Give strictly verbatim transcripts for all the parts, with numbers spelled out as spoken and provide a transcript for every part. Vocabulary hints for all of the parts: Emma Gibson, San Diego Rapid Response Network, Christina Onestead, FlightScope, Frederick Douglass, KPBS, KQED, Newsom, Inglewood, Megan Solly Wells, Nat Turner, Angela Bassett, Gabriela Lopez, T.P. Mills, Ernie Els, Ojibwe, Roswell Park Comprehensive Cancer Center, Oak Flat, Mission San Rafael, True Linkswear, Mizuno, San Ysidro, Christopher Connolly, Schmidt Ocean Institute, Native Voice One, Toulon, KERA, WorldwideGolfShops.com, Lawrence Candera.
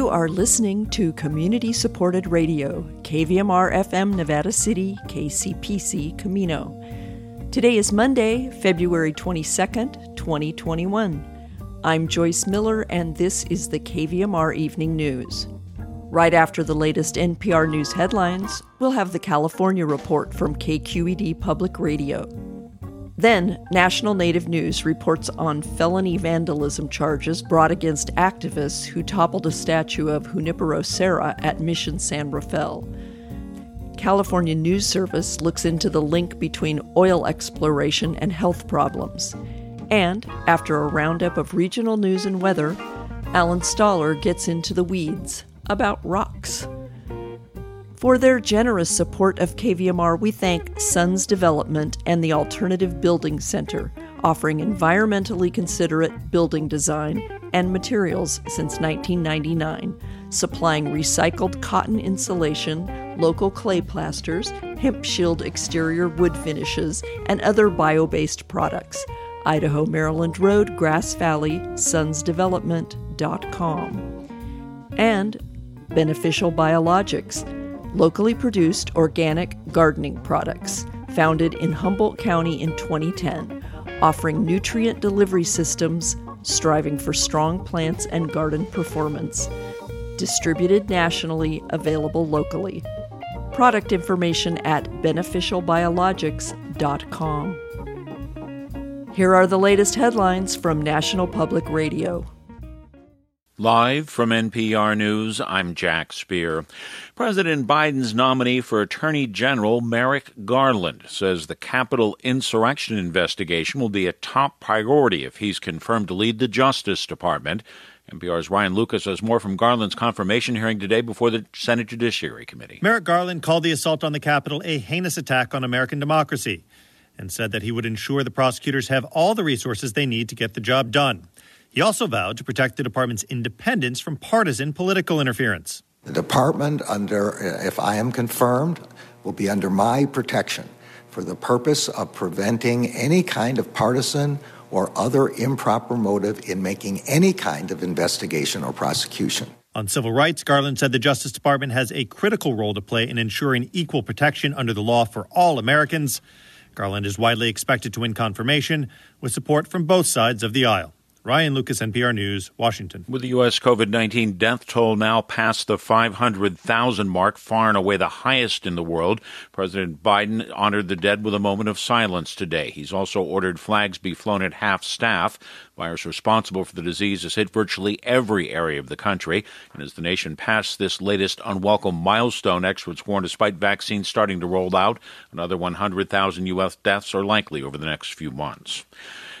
You are listening to community-supported radio, K V M R F M Nevada City, K C P C Camino. Today is Monday, February twenty-second, twenty twenty-one. I'm Joyce Miller, and this is the K V M R Evening News. Right after the latest N P R News headlines, we'll have the California Report from K Q E D Public Radio. Then, National Native News reports on felony vandalism charges brought against activists who toppled a statue of Junípero Serra at Mission San Rafael. California News Service looks into the link between oil exploration and health problems. And, after a roundup of regional news and weather, Alan Stoller gets into the weeds about rocks. For their generous support of K V M R, we thank Sons Development and the Alternative Building Center, offering environmentally considerate building design and materials since nineteen ninety-nine, supplying recycled cotton insulation, local clay plasters, hemp shield exterior wood finishes, and other bio-based products. Idaho Maryland Road, Grass Valley, sons development dot com. And Beneficial Biologics, locally produced organic gardening products, founded in Humboldt County in twenty ten, offering nutrient delivery systems, striving for strong plants and garden performance. Distributed nationally, available locally. Product information at beneficial biologics dot com. Here are the latest headlines from National Public Radio. Live from N P R News, I'm Jack Speer. President Biden's nominee for Attorney General, Merrick Garland, says the Capitol insurrection investigation will be a top priority if he's confirmed to lead the Justice Department. N P R's Ryan Lucas has more from Garland's confirmation hearing today before the Senate Judiciary Committee. Merrick Garland called the assault on the Capitol a heinous attack on American democracy and said that he would ensure the prosecutors have all the resources they need to get the job done. He also vowed to protect the department's independence from partisan political interference. The department, under, if I am confirmed, will be under my protection for the purpose of preventing any kind of partisan or other improper motive in making any kind of investigation or prosecution. On civil rights, Garland said the Justice Department has a critical role to play in ensuring equal protection under the law for all Americans. Garland is widely expected to win confirmation with support from both sides of the aisle. Ryan Lucas, N P R News, Washington. With the U S COVID nineteen death toll now past the five hundred thousand mark, far and away the highest in the world, President Biden honored the dead with a moment of silence today. He's also ordered flags be flown at half staff. The virus responsible for the disease has hit virtually every area of the country. And as the nation passed this latest unwelcome milestone, experts warn despite vaccines starting to roll out, another one hundred thousand U S deaths are likely over the next few months.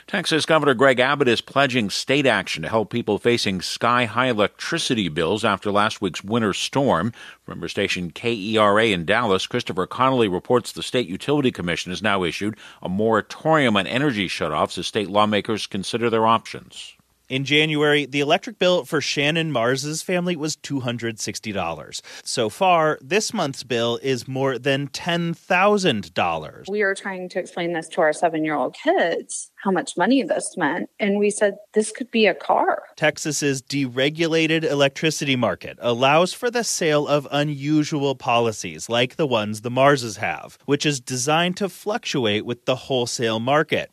Texas Governor Greg Abbott is pledging state action to help people facing sky-high electricity bills after last week's winter storm. Remember station K E R A in Dallas, Christopher Connolly reports the State Utility Commission has now issued a moratorium on energy shutoffs as state lawmakers consider their options. In January, the electric bill for Shannon Mars's family was two hundred sixty dollars. So far, this month's bill is more than ten thousand dollars. We are trying to explain this to our seven-year-old kids, how much money this meant. And we said, this could be a car. Texas's deregulated electricity market allows for the sale of unusual policies like the ones the Marses have, which is designed to fluctuate with the wholesale market.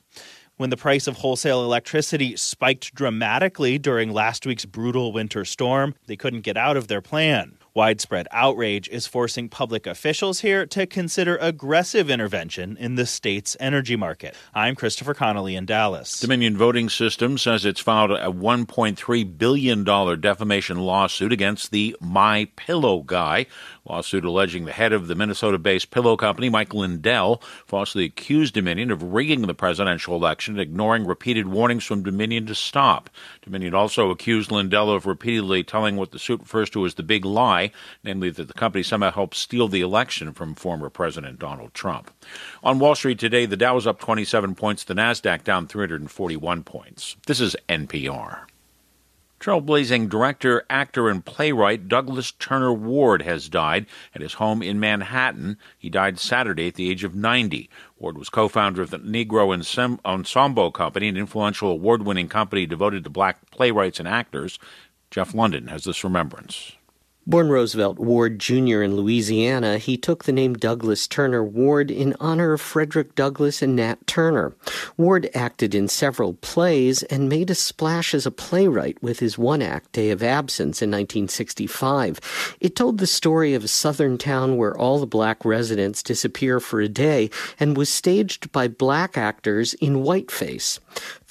When the price of wholesale electricity spiked dramatically during last week's brutal winter storm, they couldn't get out of their plan. Widespread outrage is forcing public officials here to consider aggressive intervention in the state's energy market. I'm Christopher Connolly in Dallas. Dominion Voting Systems says it's filed a one point three billion dollars defamation lawsuit against the MyPillow guy. Lawsuit alleging the head of the Minnesota-based pillow company, Mike Lindell, falsely accused Dominion of rigging the presidential election and ignoring repeated warnings from Dominion to stop. Dominion also accused Lindell of repeatedly telling what the suit refers to as the big lie, namely that the company somehow helped steal the election from former President Donald Trump. On Wall Street today, the Dow is up twenty-seven points, the Nasdaq down three hundred forty-one points. This is N P R. Trailblazing director, actor, and playwright Douglas Turner Ward has died at his home in Manhattan. He died Saturday at the age of ninety. Ward was co-founder of the Negro Ensemble Company, an influential award-winning company devoted to black playwrights and actors. Jeff London has this remembrance. Born Roosevelt Ward, Junior in Louisiana, he took the name Douglas Turner Ward in honor of Frederick Douglass and Nat Turner. Ward acted in several plays and made a splash as a playwright with his one-act Day of Absence in nineteen sixty-five. It told the story of a southern town where all the black residents disappear for a day and was staged by black actors in whiteface.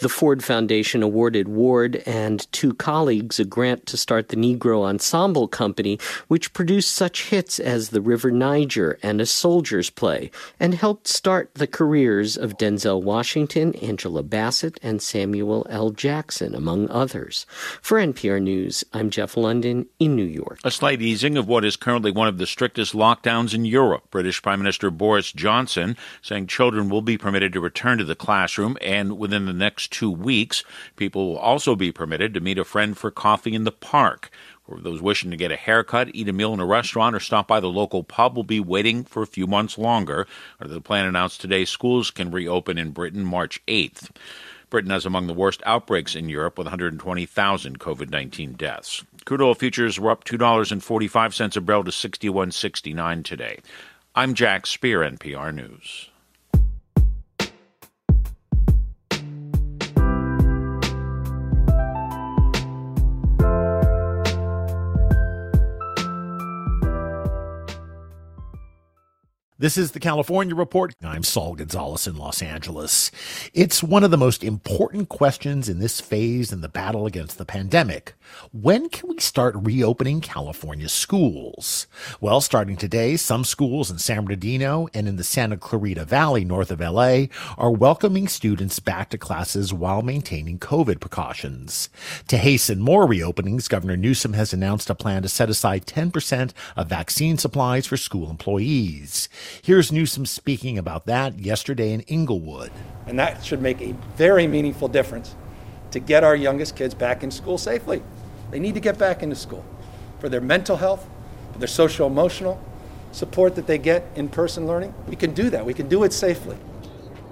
The Ford Foundation awarded Ward and two colleagues a grant to start the Negro Ensemble Company, which produced such hits as The River Niger and A Soldier's Play, and helped start the careers of Denzel Washington, Angela Bassett, and Samuel L. Jackson, among others. For N P R News, I'm Jeff London in New York. A slight easing of what is currently one of the strictest lockdowns in Europe. British Prime Minister Boris Johnson saying children will be permitted to return to the classroom, and within the next two weeks, people will also be permitted to meet a friend for coffee in the park. Or those wishing to get a haircut, eat a meal in a restaurant, or stop by the local pub will be waiting for a few months longer. Under the plan announced today, schools can reopen in Britain March eighth. Britain has among the worst outbreaks in Europe, with one hundred twenty thousand COVID nineteen deaths. Crude oil futures were up two dollars and forty-five cents a barrel to sixty-one sixty-nine today. I'm Jack Speer, N P R News. This is the California Report. I'm Saul Gonzalez in Los Angeles. It's one of the most important questions in this phase in the battle against the pandemic. When can we start reopening California schools? Well, starting today, some schools in San Bernardino and in the Santa Clarita Valley north of L A are welcoming students back to classes while maintaining COVID precautions. To hasten more reopenings, Governor Newsom has announced a plan to set aside ten percent of vaccine supplies for school employees. Here's Newsom speaking about that yesterday in Inglewood. And that should make a very meaningful difference to get our youngest kids back in school safely. They need to get back into school for their mental health, for their social emotional support that they get in person learning. We can do that. We can do it safely.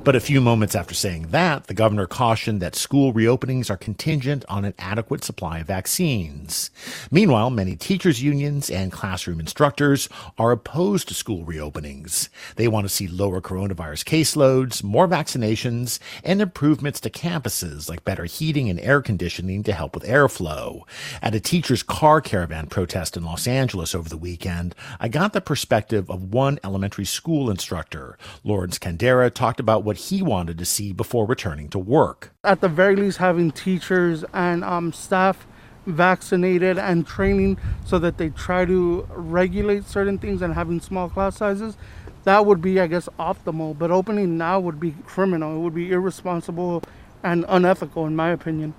But a few moments after saying that, the governor cautioned that school reopenings are contingent on an adequate supply of vaccines. Meanwhile, many teachers' unions and classroom instructors are opposed to school reopenings. They want to see lower coronavirus caseloads, more vaccinations, and improvements to campuses like better heating and air conditioning to help with airflow. At a teacher's car caravan protest in Los Angeles over the weekend, I got the perspective of one elementary school instructor. Lawrence Candera talked about what he wanted to see before returning to work. At the very least, having teachers and um, staff vaccinated and training so that they try to regulate certain things and having small class sizes, that would be, I guess, optimal. But opening now would be criminal. It would be irresponsible and unethical, in my opinion.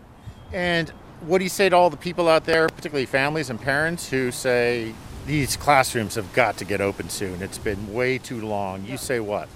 And what do you say to all the people out there, particularly families and parents, who say these classrooms have got to get open soon? It's been way too long. You say what?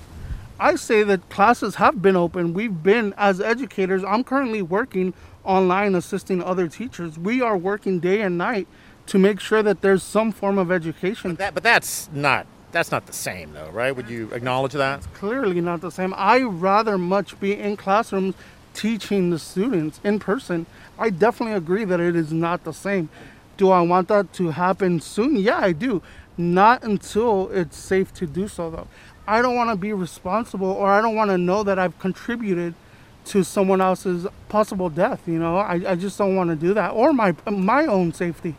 I say that classes have been open. We've been, as educators, I'm currently working online assisting other teachers. We are working day and night to make sure that there's some form of education. But, that, but that's not that's not the same, though, right? Would you acknowledge that? It's clearly not the same. I rather much be in classrooms teaching the students in person. I definitely agree that it is not the same. Do I want that to happen soon? Yeah, I do. Not until it's safe to do so, though. I don't want to be responsible, or I don't want to know that I've contributed to someone else's possible death. You know, I, I just don't want to do that, or my my own safety.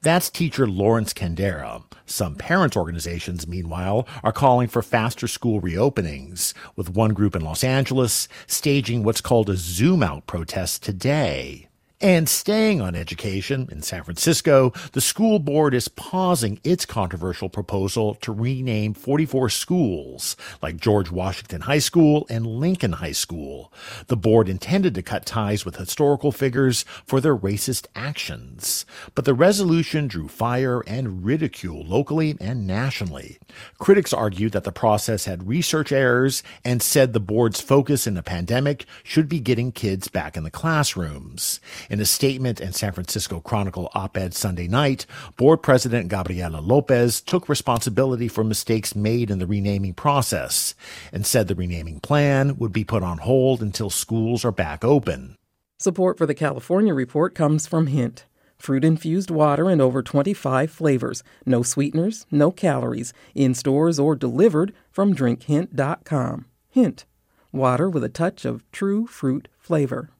That's teacher Lawrence Candera. Some parent organizations, meanwhile, are calling for faster school reopenings, with one group in Los Angeles staging what's called a Zoom-out protest today. And staying on education, in San Francisco, the school board is pausing its controversial proposal to rename forty-four schools, like George Washington High School and Lincoln High School. The board intended to cut ties with historical figures for their racist actions. But the resolution drew fire and ridicule locally and nationally. Critics argued that the process had research errors and said the board's focus in the pandemic should be getting kids back in the classrooms. In a statement in San Francisco Chronicle op-ed Sunday night, Board President Gabriela Lopez took responsibility for mistakes made in the renaming process and said the renaming plan would be put on hold until schools are back open. Support for the California Report comes from Hint. fruit-infused water in over twenty-five flavors, no sweeteners, no calories, in stores or delivered from drink hint dot com. Hint, water with a touch of true fruit flavor.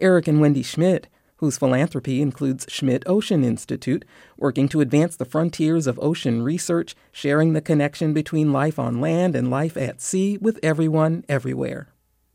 Eric and Wendy Schmidt, whose philanthropy includes Schmidt Ocean Institute, working to advance the frontiers of ocean research, sharing the connection between life on land and life at sea with everyone, everywhere.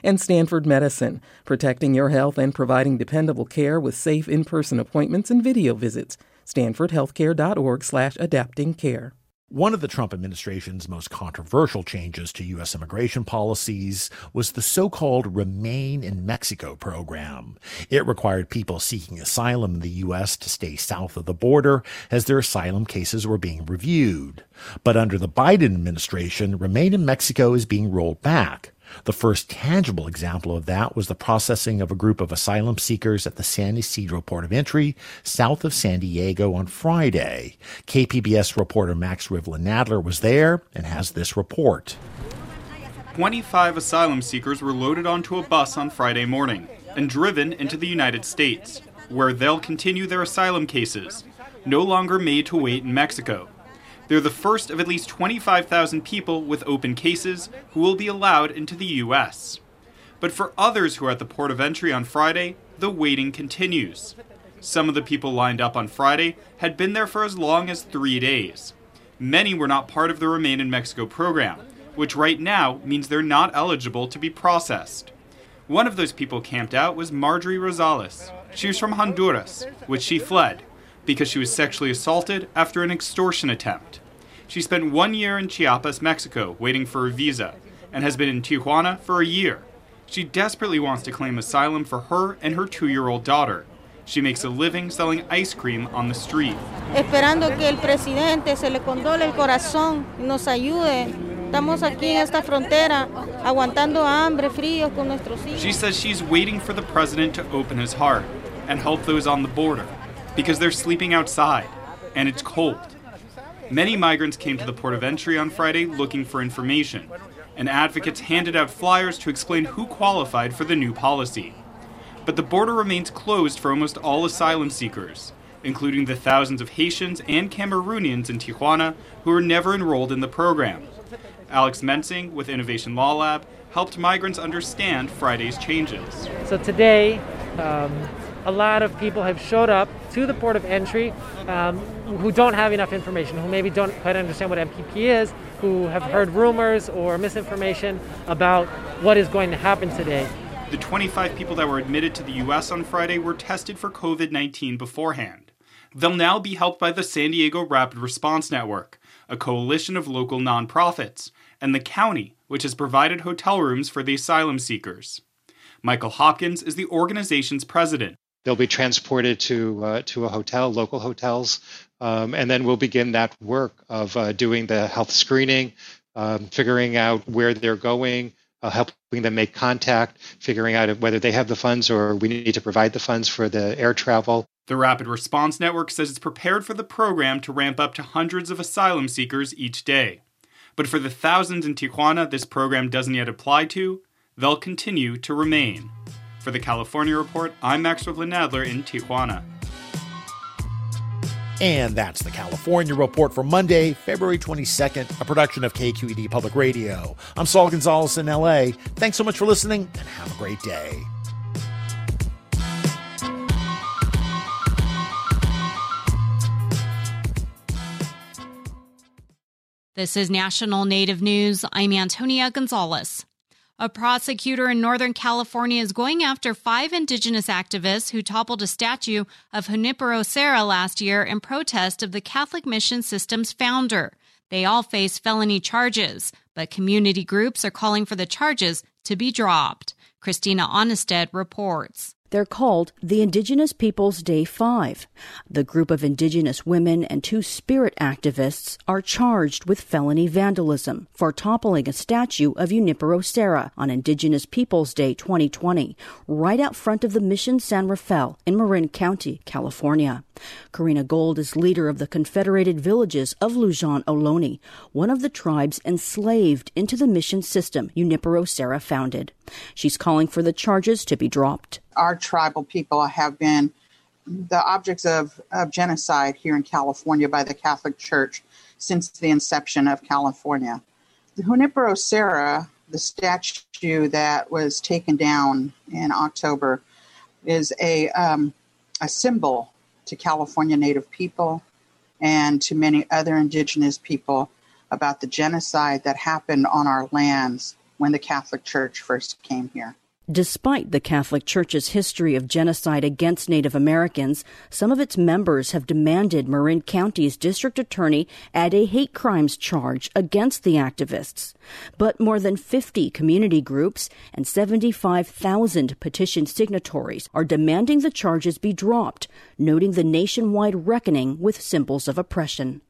And Stanford Medicine, protecting your health and providing dependable care with safe in-person appointments and video visits. StanfordHealthcare.org slash adapting care. One of the Trump administration's most controversial changes to U S immigration policies was the so-called Remain in Mexico program. It required people seeking asylum in the U S to stay south of the border as their asylum cases were being reviewed. But under the Biden administration, Remain in Mexico is being rolled back. The first tangible example of that was the processing of a group of asylum seekers at the San Ysidro Port of Entry, south of San Diego, on Friday. K P B S reporter Max Rivlin-Nadler was there and has this report. twenty-five asylum seekers were loaded onto a bus on Friday morning and driven into the United States, where they'll continue their asylum cases, no longer made to wait in Mexico. They're the first of at least twenty-five thousand people with open cases who will be allowed into the U S. But for others who are at the port of entry on Friday, the waiting continues. Some of the people lined up on Friday had been there for as long as three days. Many were not part of the Remain in Mexico program, which right now means they're not eligible to be processed. One of those people camped out was Marjorie Rosales. She was from Honduras, which she fled because she was sexually assaulted after an extortion attempt. She spent one year in Chiapas, Mexico, waiting for a visa, and has been in Tijuana for a year. She desperately wants to claim asylum for her and her two-year-old daughter. She makes a living selling ice cream on the street. Esperando que el presidente se le condole el corazón y nos ayude. Estamos aquí en esta frontera, aguantando hambre, frío con nuestros hijos. She says she's waiting for the president to open his heart and help those on the border, because they're sleeping outside, and it's cold. Many migrants came to the port of entry on Friday looking for information, and advocates handed out flyers to explain who qualified for the new policy. But the border remains closed for almost all asylum seekers, including the thousands of Haitians and Cameroonians in Tijuana who were never enrolled in the program. Alex Mensing with Innovation Law Lab helped migrants understand Friday's changes. So today, um a lot of people have showed up to the port of entry um, who don't have enough information, who maybe don't quite understand what M P P is, who have heard rumors or misinformation about what is going to happen today. The twenty-five people that were admitted to the U S on Friday were tested for covid nineteen beforehand. They'll now be helped by the San Diego Rapid Response Network, a coalition of local nonprofits, and the county, which has provided hotel rooms for the asylum seekers. Michael Hopkins is the organization's president. They'll be transported to uh, to a hotel, local hotels, um, and then we'll begin that work of uh, doing the health screening, um, figuring out where they're going, uh, helping them make contact, figuring out whether they have the funds or we need to provide the funds for the air travel. The Rapid Response Network says it's prepared for the program to ramp up to hundreds of asylum seekers each day. But for the thousands in Tijuana this program doesn't yet apply to, they'll continue to remain. For the California Report, I'm Max Rivlin-Nadler in Tijuana. And that's the California Report for Monday, February twenty-second, a production of K Q E D Public Radio. I'm Saul Gonzalez in L A. Thanks so much for listening, and have a great day. This is National Native News. I'm Antonia Gonzalez. A prosecutor in Northern California is going after five indigenous activists who toppled a statue of Junípero Serra last year in protest of the Catholic Mission System's founder. They all face felony charges, but community groups are calling for the charges to be dropped. Christina Onestead reports. They're called the Indigenous Peoples Day five. The group of Indigenous women and two spirit activists are charged with felony vandalism for toppling a statue of Junípero Serra on Indigenous Peoples Day twenty twenty, right out front of the Mission San Rafael in Marin County, California. Karina Gold is leader of the Confederated Villages of Lujan Ohlone, one of the tribes enslaved into the mission system Junípero Serra founded. She's calling for the charges to be dropped. Our tribal people have been the objects of, of genocide here in California by the Catholic Church since the inception of California. The Junípero Serra, the statue that was taken down in October, is a um, a symbol to California Native people and to many other indigenous people about the genocide that happened on our lands when the Catholic Church first came here. Despite the Catholic Church's history of genocide against Native Americans, some of its members have demanded Marin County's district attorney add a hate crimes charge against the activists. But more than fifty community groups and seventy-five thousand petition signatories are demanding the charges be dropped, noting the nationwide reckoning with symbols of oppression.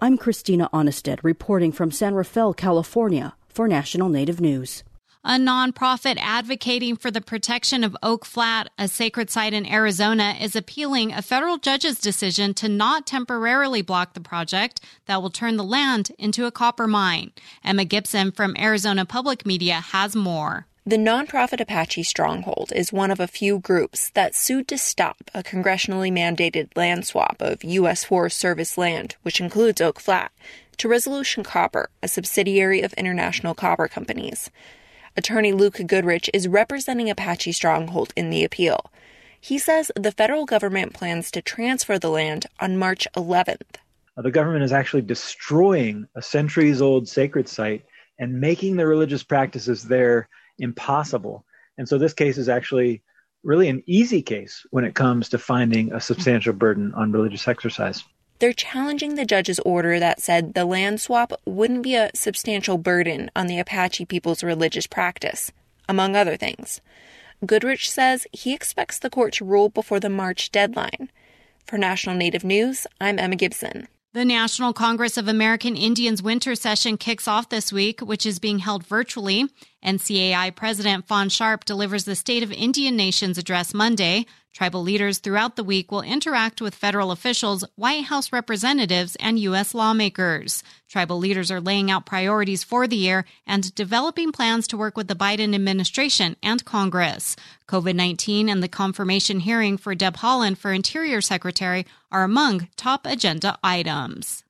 I'm Christina Onestead, reporting from San Rafael, California, for National Native News. A nonprofit advocating for the protection of Oak Flat, a sacred site in Arizona, is appealing a federal judge's decision to not temporarily block the project that will turn the land into a copper mine. Emma Gibson from Arizona Public Media has more. The nonprofit Apache Stronghold is one of a few groups that sued to stop a congressionally mandated land swap of U S Forest Service land, which includes Oak Flat, to Resolution Copper, a subsidiary of International Copper Companies. Attorney Luke Goodrich is representing Apache Stronghold in the appeal. He says the federal government plans to transfer the land on March eleventh. The government is actually destroying a centuries-old sacred site and making the religious practices there impossible. And so this case is actually really an easy case when it comes to finding a substantial burden on religious exercise. They're challenging the judge's order that said the land swap wouldn't be a substantial burden on the Apache people's religious practice, among other things. Goodrich says he expects the court to rule before the March deadline. For National Native News, I'm Emma Gibson. The National Congress of American Indians winter session kicks off this week, which is being held virtually. N C A I President Fawn Sharp delivers the State of Indian Nations address Monday. Tribal leaders throughout the week will interact with federal officials, White House representatives, and U S lawmakers. Tribal leaders are laying out priorities for the year and developing plans to work with the Biden administration and Congress. covid nineteen and the confirmation hearing for Deb Haaland for Interior Secretary are among top agenda items.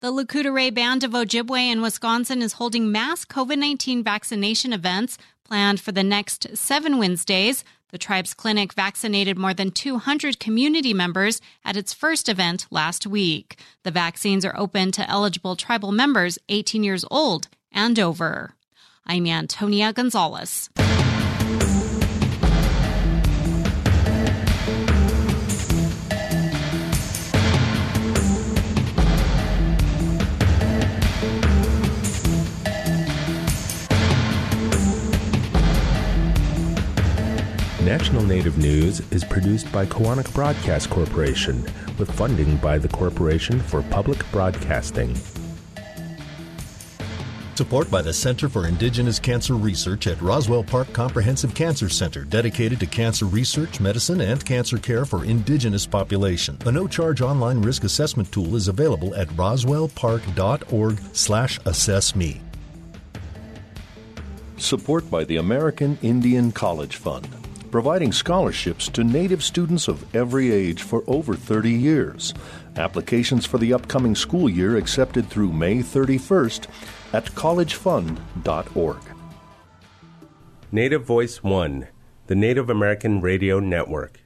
The Lukutare Band of Ojibwe in Wisconsin is holding mass covid nineteen vaccination events planned for the next seven Wednesdays. The tribe's clinic vaccinated more than two hundred community members at its first event last week. The vaccines are open to eligible tribal members eighteen years old and over. I'm Antonia Gonzalez. National Native News is produced by Kawanak Broadcast Corporation with funding by the Corporation for Public Broadcasting. Support by the Center for Indigenous Cancer Research at Roswell Park Comprehensive Cancer Center, dedicated to cancer research, medicine, and cancer care for indigenous population. A no-charge online risk assessment tool is available at roswell park dot org slash assess me. Support by the American Indian College Fund, providing scholarships to Native students of every age for over thirty years. Applications for the upcoming school year accepted through May thirty-first at college fund dot org. Native Voice One, the Native American Radio Network.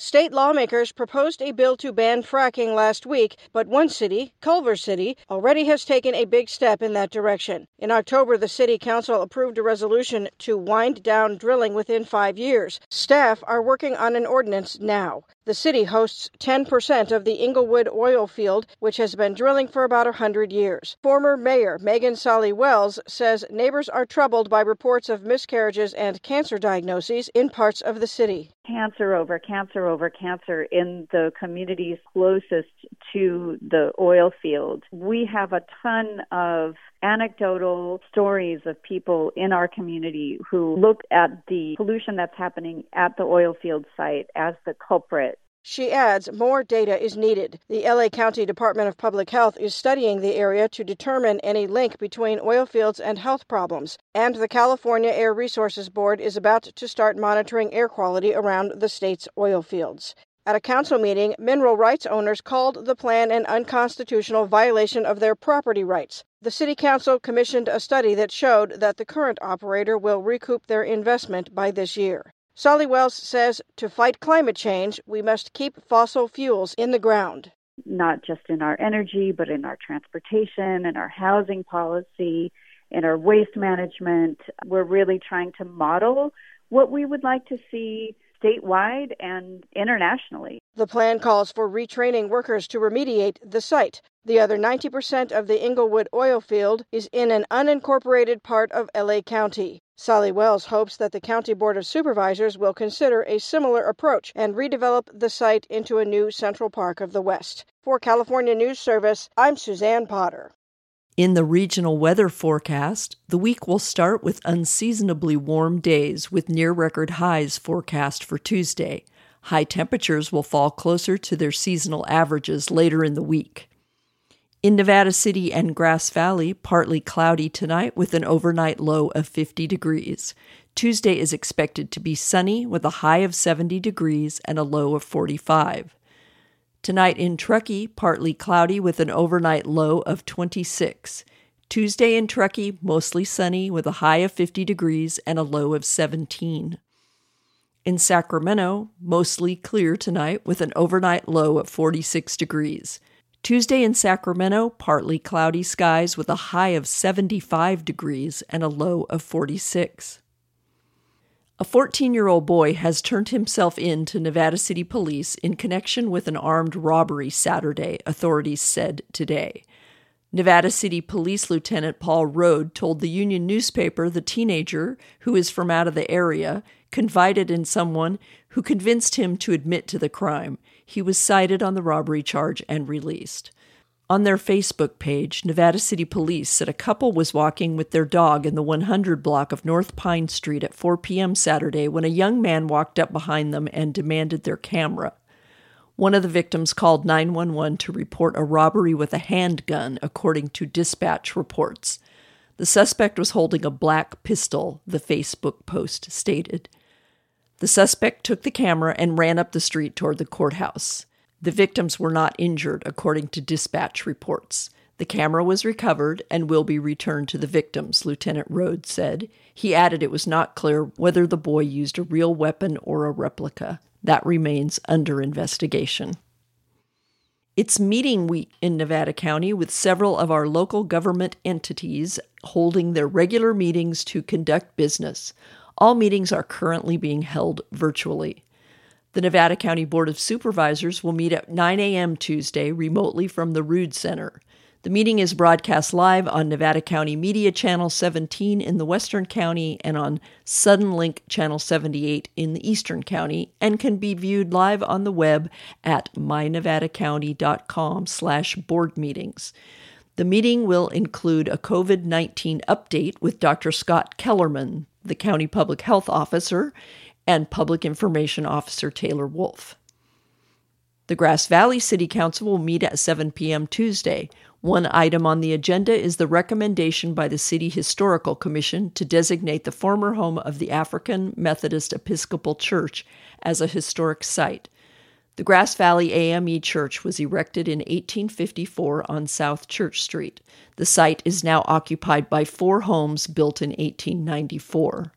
State lawmakers proposed a bill to ban fracking last week, but one city, Culver City, already has taken a big step in that direction. In October, the city council approved a resolution to wind down drilling within five years. Staff are working on an ordinance now. The city hosts ten percent of the Inglewood oil field, which has been drilling for about one hundred years. Former Mayor Megan Solly Wells says neighbors are troubled by reports of miscarriages and cancer diagnoses in parts of the city. Cancer over cancer over cancer in the communities closest to the oil field. We have a ton of anecdotal stories of people in our community who look at the pollution that's happening at the oil field site as the culprit. She adds more data is needed. The L A County Department of Public Health is studying the area to determine any link between oil fields and health problems, and the California Air Resources Board is about to start monitoring air quality around the state's oil fields. At a council meeting, mineral rights owners called the plan an unconstitutional violation of their property rights. The City Council commissioned a study that showed that the current operator will recoup their investment by this year. Solly Wells says, to fight climate change, we must keep fossil fuels in the ground. Not just in our energy, but in our transportation, in our housing policy, in our waste management. We're really trying to model what we would like to see statewide and internationally. The plan calls for retraining workers to remediate the site. The other ninety percent of the Inglewood oil field is in an unincorporated part of L A County. Solly Wells hopes that the County Board of Supervisors will consider a similar approach and redevelop the site into a new Central Park of the West. For California News Service, I'm Suzanne Potter. In the regional weather forecast, the week will start with unseasonably warm days with near-record highs forecast for Tuesday. High temperatures will fall closer to their seasonal averages later in the week. In Nevada City and Grass Valley, partly cloudy tonight with an overnight low of fifty degrees. Tuesday is expected to be sunny with a high of seventy degrees and a low of forty-five. Tonight in Truckee, partly cloudy with an overnight low of twenty-six. Tuesday in Truckee, mostly sunny with a high of fifty degrees and a low of seventeen. In Sacramento, mostly clear tonight with an overnight low of forty-six degrees. Tuesday in Sacramento, partly cloudy skies with a high of seventy-five degrees and a low of forty-six. A fourteen-year-old boy has turned himself in to Nevada City Police in connection with an armed robbery Saturday, authorities said today. Nevada City Police Lieutenant Paul Rhode told the Union newspaper the teenager, who is from out of the area, confided in someone who convinced him to admit to the crime. He was cited on the robbery charge and released. On their Facebook page, Nevada City Police said a couple was walking with their dog in the one hundred block of North Pine Street at four p.m. Saturday when a young man walked up behind them and demanded their camera. One of the victims called nine one one to report a robbery with a handgun, according to dispatch reports. The suspect was holding a black pistol, the Facebook post stated. The suspect took the camera and ran up the street toward the courthouse. The victims were not injured, according to dispatch reports. The camera was recovered and will be returned to the victims, Lieutenant Rhode said. He added it was not clear whether the boy used a real weapon or a replica. That remains under investigation. It's meeting week in Nevada County with several of our local government entities holding their regular meetings to conduct business. All meetings are currently being held virtually. The Nevada County Board of Supervisors will meet at nine a.m. Tuesday remotely from the Rood Center. The meeting is broadcast live on Nevada County Media Channel seventeen in the Western County and on Suddenlink Channel seventy-eight in the Eastern County and can be viewed live on the web at mynevadacounty.com slash board meetings. The meeting will include a COVID nineteen update with Doctor Scott Kellerman, the County Public Health Officer, and Public Information Officer Taylor Wolf. The Grass Valley City Council will meet at seven p.m. Tuesday. One item on the agenda is the recommendation by the City Historical Commission to designate the former home of the African Methodist Episcopal Church as a historic site. The Grass Valley A M E Church was erected in eighteen fifty-four on South Church Street. The site is now occupied by four homes built in eighteen ninety-four.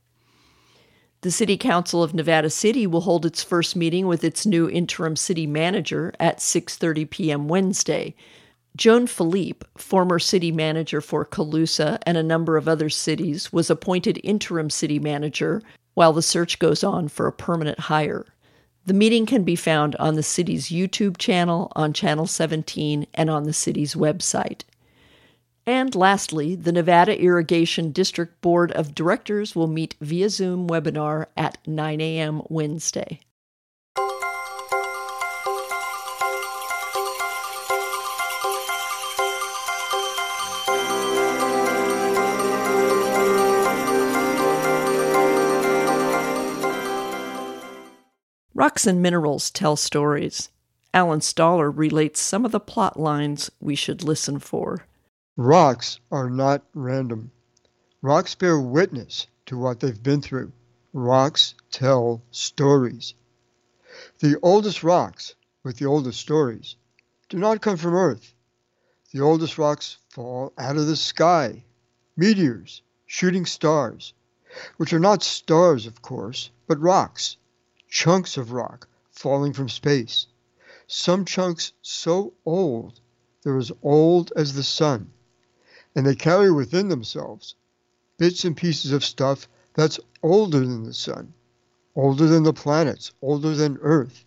The City Council of Nevada City will hold its first meeting with its new interim city manager at six thirty p.m. Wednesday. Joan Philippe, former city manager for Calusa and a number of other cities, was appointed interim city manager while the search goes on for a permanent hire. The meeting can be found on the city's YouTube channel, on Channel seventeen, and on the city's website. And lastly, the Nevada Irrigation District Board of Directors will meet via Zoom webinar at nine a.m. Wednesday. Rocks and minerals tell stories. Alan Stoller relates some of the plot lines we should listen for. Rocks are not random. Rocks bear witness to what they've been through. Rocks tell stories. The oldest rocks with the oldest stories do not come from Earth. The oldest rocks fall out of the sky, meteors, shooting stars, which are not stars, of course, but rocks, chunks of rock falling from space, some chunks so old they're as old as the sun, and they carry within themselves bits and pieces of stuff that's older than the sun, older than the planets, older than Earth.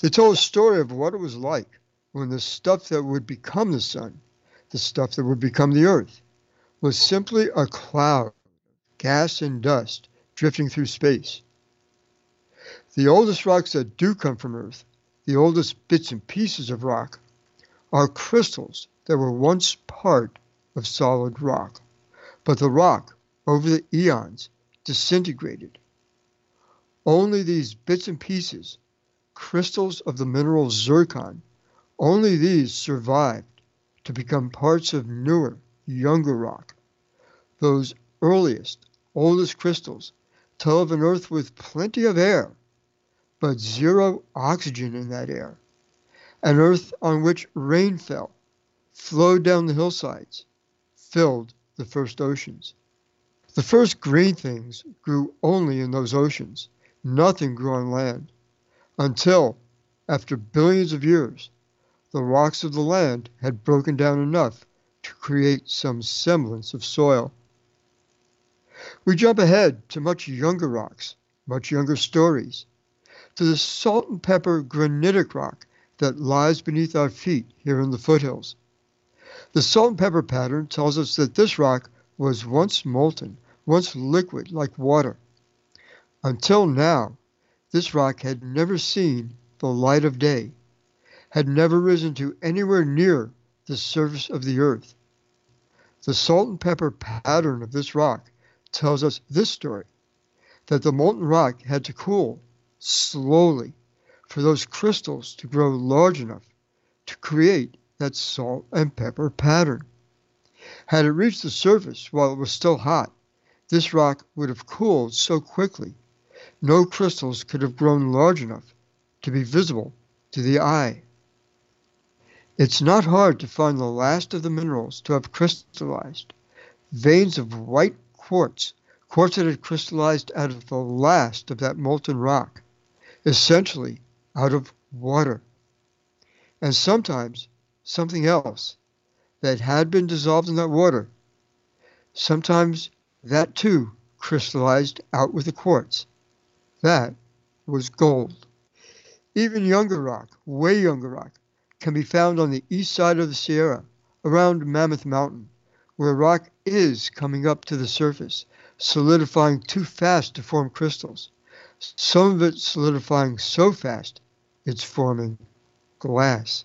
They tell a story of what it was like when the stuff that would become the sun, the stuff that would become the Earth, was simply a cloud, gas and dust drifting through space. The oldest rocks that do come from Earth, the oldest bits and pieces of rock, are crystals that were once part of solid rock, but the rock, over the eons, disintegrated. Only these bits and pieces, crystals of the mineral zircon, only these survived to become parts of newer, younger rock. Those earliest, oldest crystals tell of an Earth with plenty of air, but zero oxygen in that air, an Earth on which rain fell, flowed down the hillsides, filled the first oceans. The first green things grew only in those oceans. Nothing grew on land, until, after billions of years, the rocks of the land had broken down enough to create some semblance of soil. We jump ahead to much younger rocks, much younger stories, to the salt and pepper granitic rock that lies beneath our feet here in the foothills. The salt and pepper pattern tells us that this rock was once molten, once liquid like water. Until now, this rock had never seen the light of day, had never risen to anywhere near the surface of the Earth. The salt and pepper pattern of this rock tells us this story, that the molten rock had to cool slowly for those crystals to grow large enough to create that salt and pepper pattern. Had it reached the surface while it was still hot, this rock would have cooled so quickly no crystals could have grown large enough to be visible to the eye. It's not hard to find the last of the minerals to have crystallized. Veins of white quartz, quartz that had crystallized out of the last of that molten rock, essentially out of water. And sometimes something else that had been dissolved in that water. Sometimes that too crystallized out with the quartz. That was gold. Even younger rock, way younger rock, can be found on the east side of the Sierra, around Mammoth Mountain, where rock is coming up to the surface, solidifying too fast to form crystals. Some of it solidifying so fast, it's forming glass.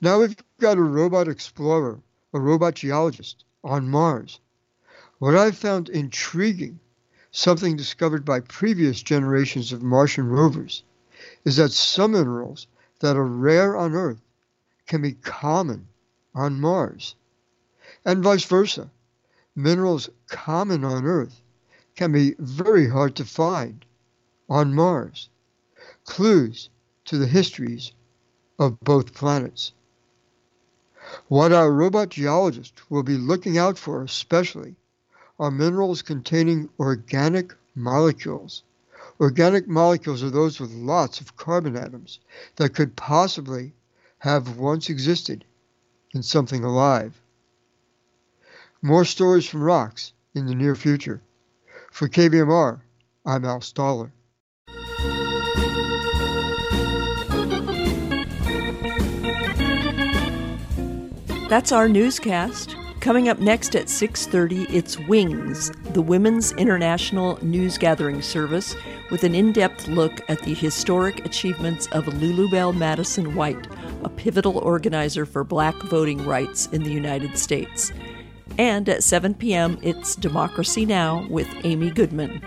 Now we've got a robot explorer, a robot geologist on Mars. What I've found intriguing, something discovered by previous generations of Martian rovers, is that some minerals that are rare on Earth can be common on Mars, and vice versa. Minerals common on Earth can be very hard to find on Mars. Clues to the histories of both planets. What our robot geologist will be looking out for especially are minerals containing organic molecules. Organic molecules are those with lots of carbon atoms that could possibly have once existed in something alive. More stories from rocks in the near future. For K V M R, I'm Al Stoller. That's our newscast. Coming up next at six thirty, it's WINGS, the Women's International News Gathering Service, with an in-depth look at the historic achievements of Lulu Bell Madison White, a pivotal organizer for black voting rights in the United States. And at seven p.m., it's Democracy Now! With Amy Goodman.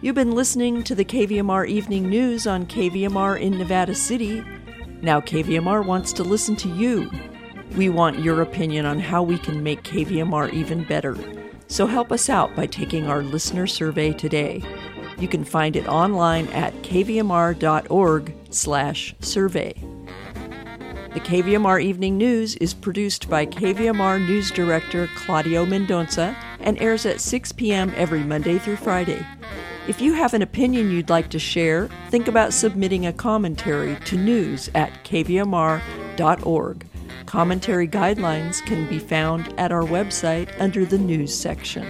You've been listening to the K V M R Evening News on K V M R in Nevada City. Now K V M R wants to listen to you. We want your opinion on how we can make K V M R even better. So help us out by taking our listener survey today. You can find it online at k v m r dot org slash survey. The K V M R Evening News is produced by K V M R News Director Claudio Mendonça and airs at six p.m. every Monday through Friday. If you have an opinion you'd like to share, think about submitting a commentary to news at k v m r dot org. Commentary guidelines can be found at our website under the News section.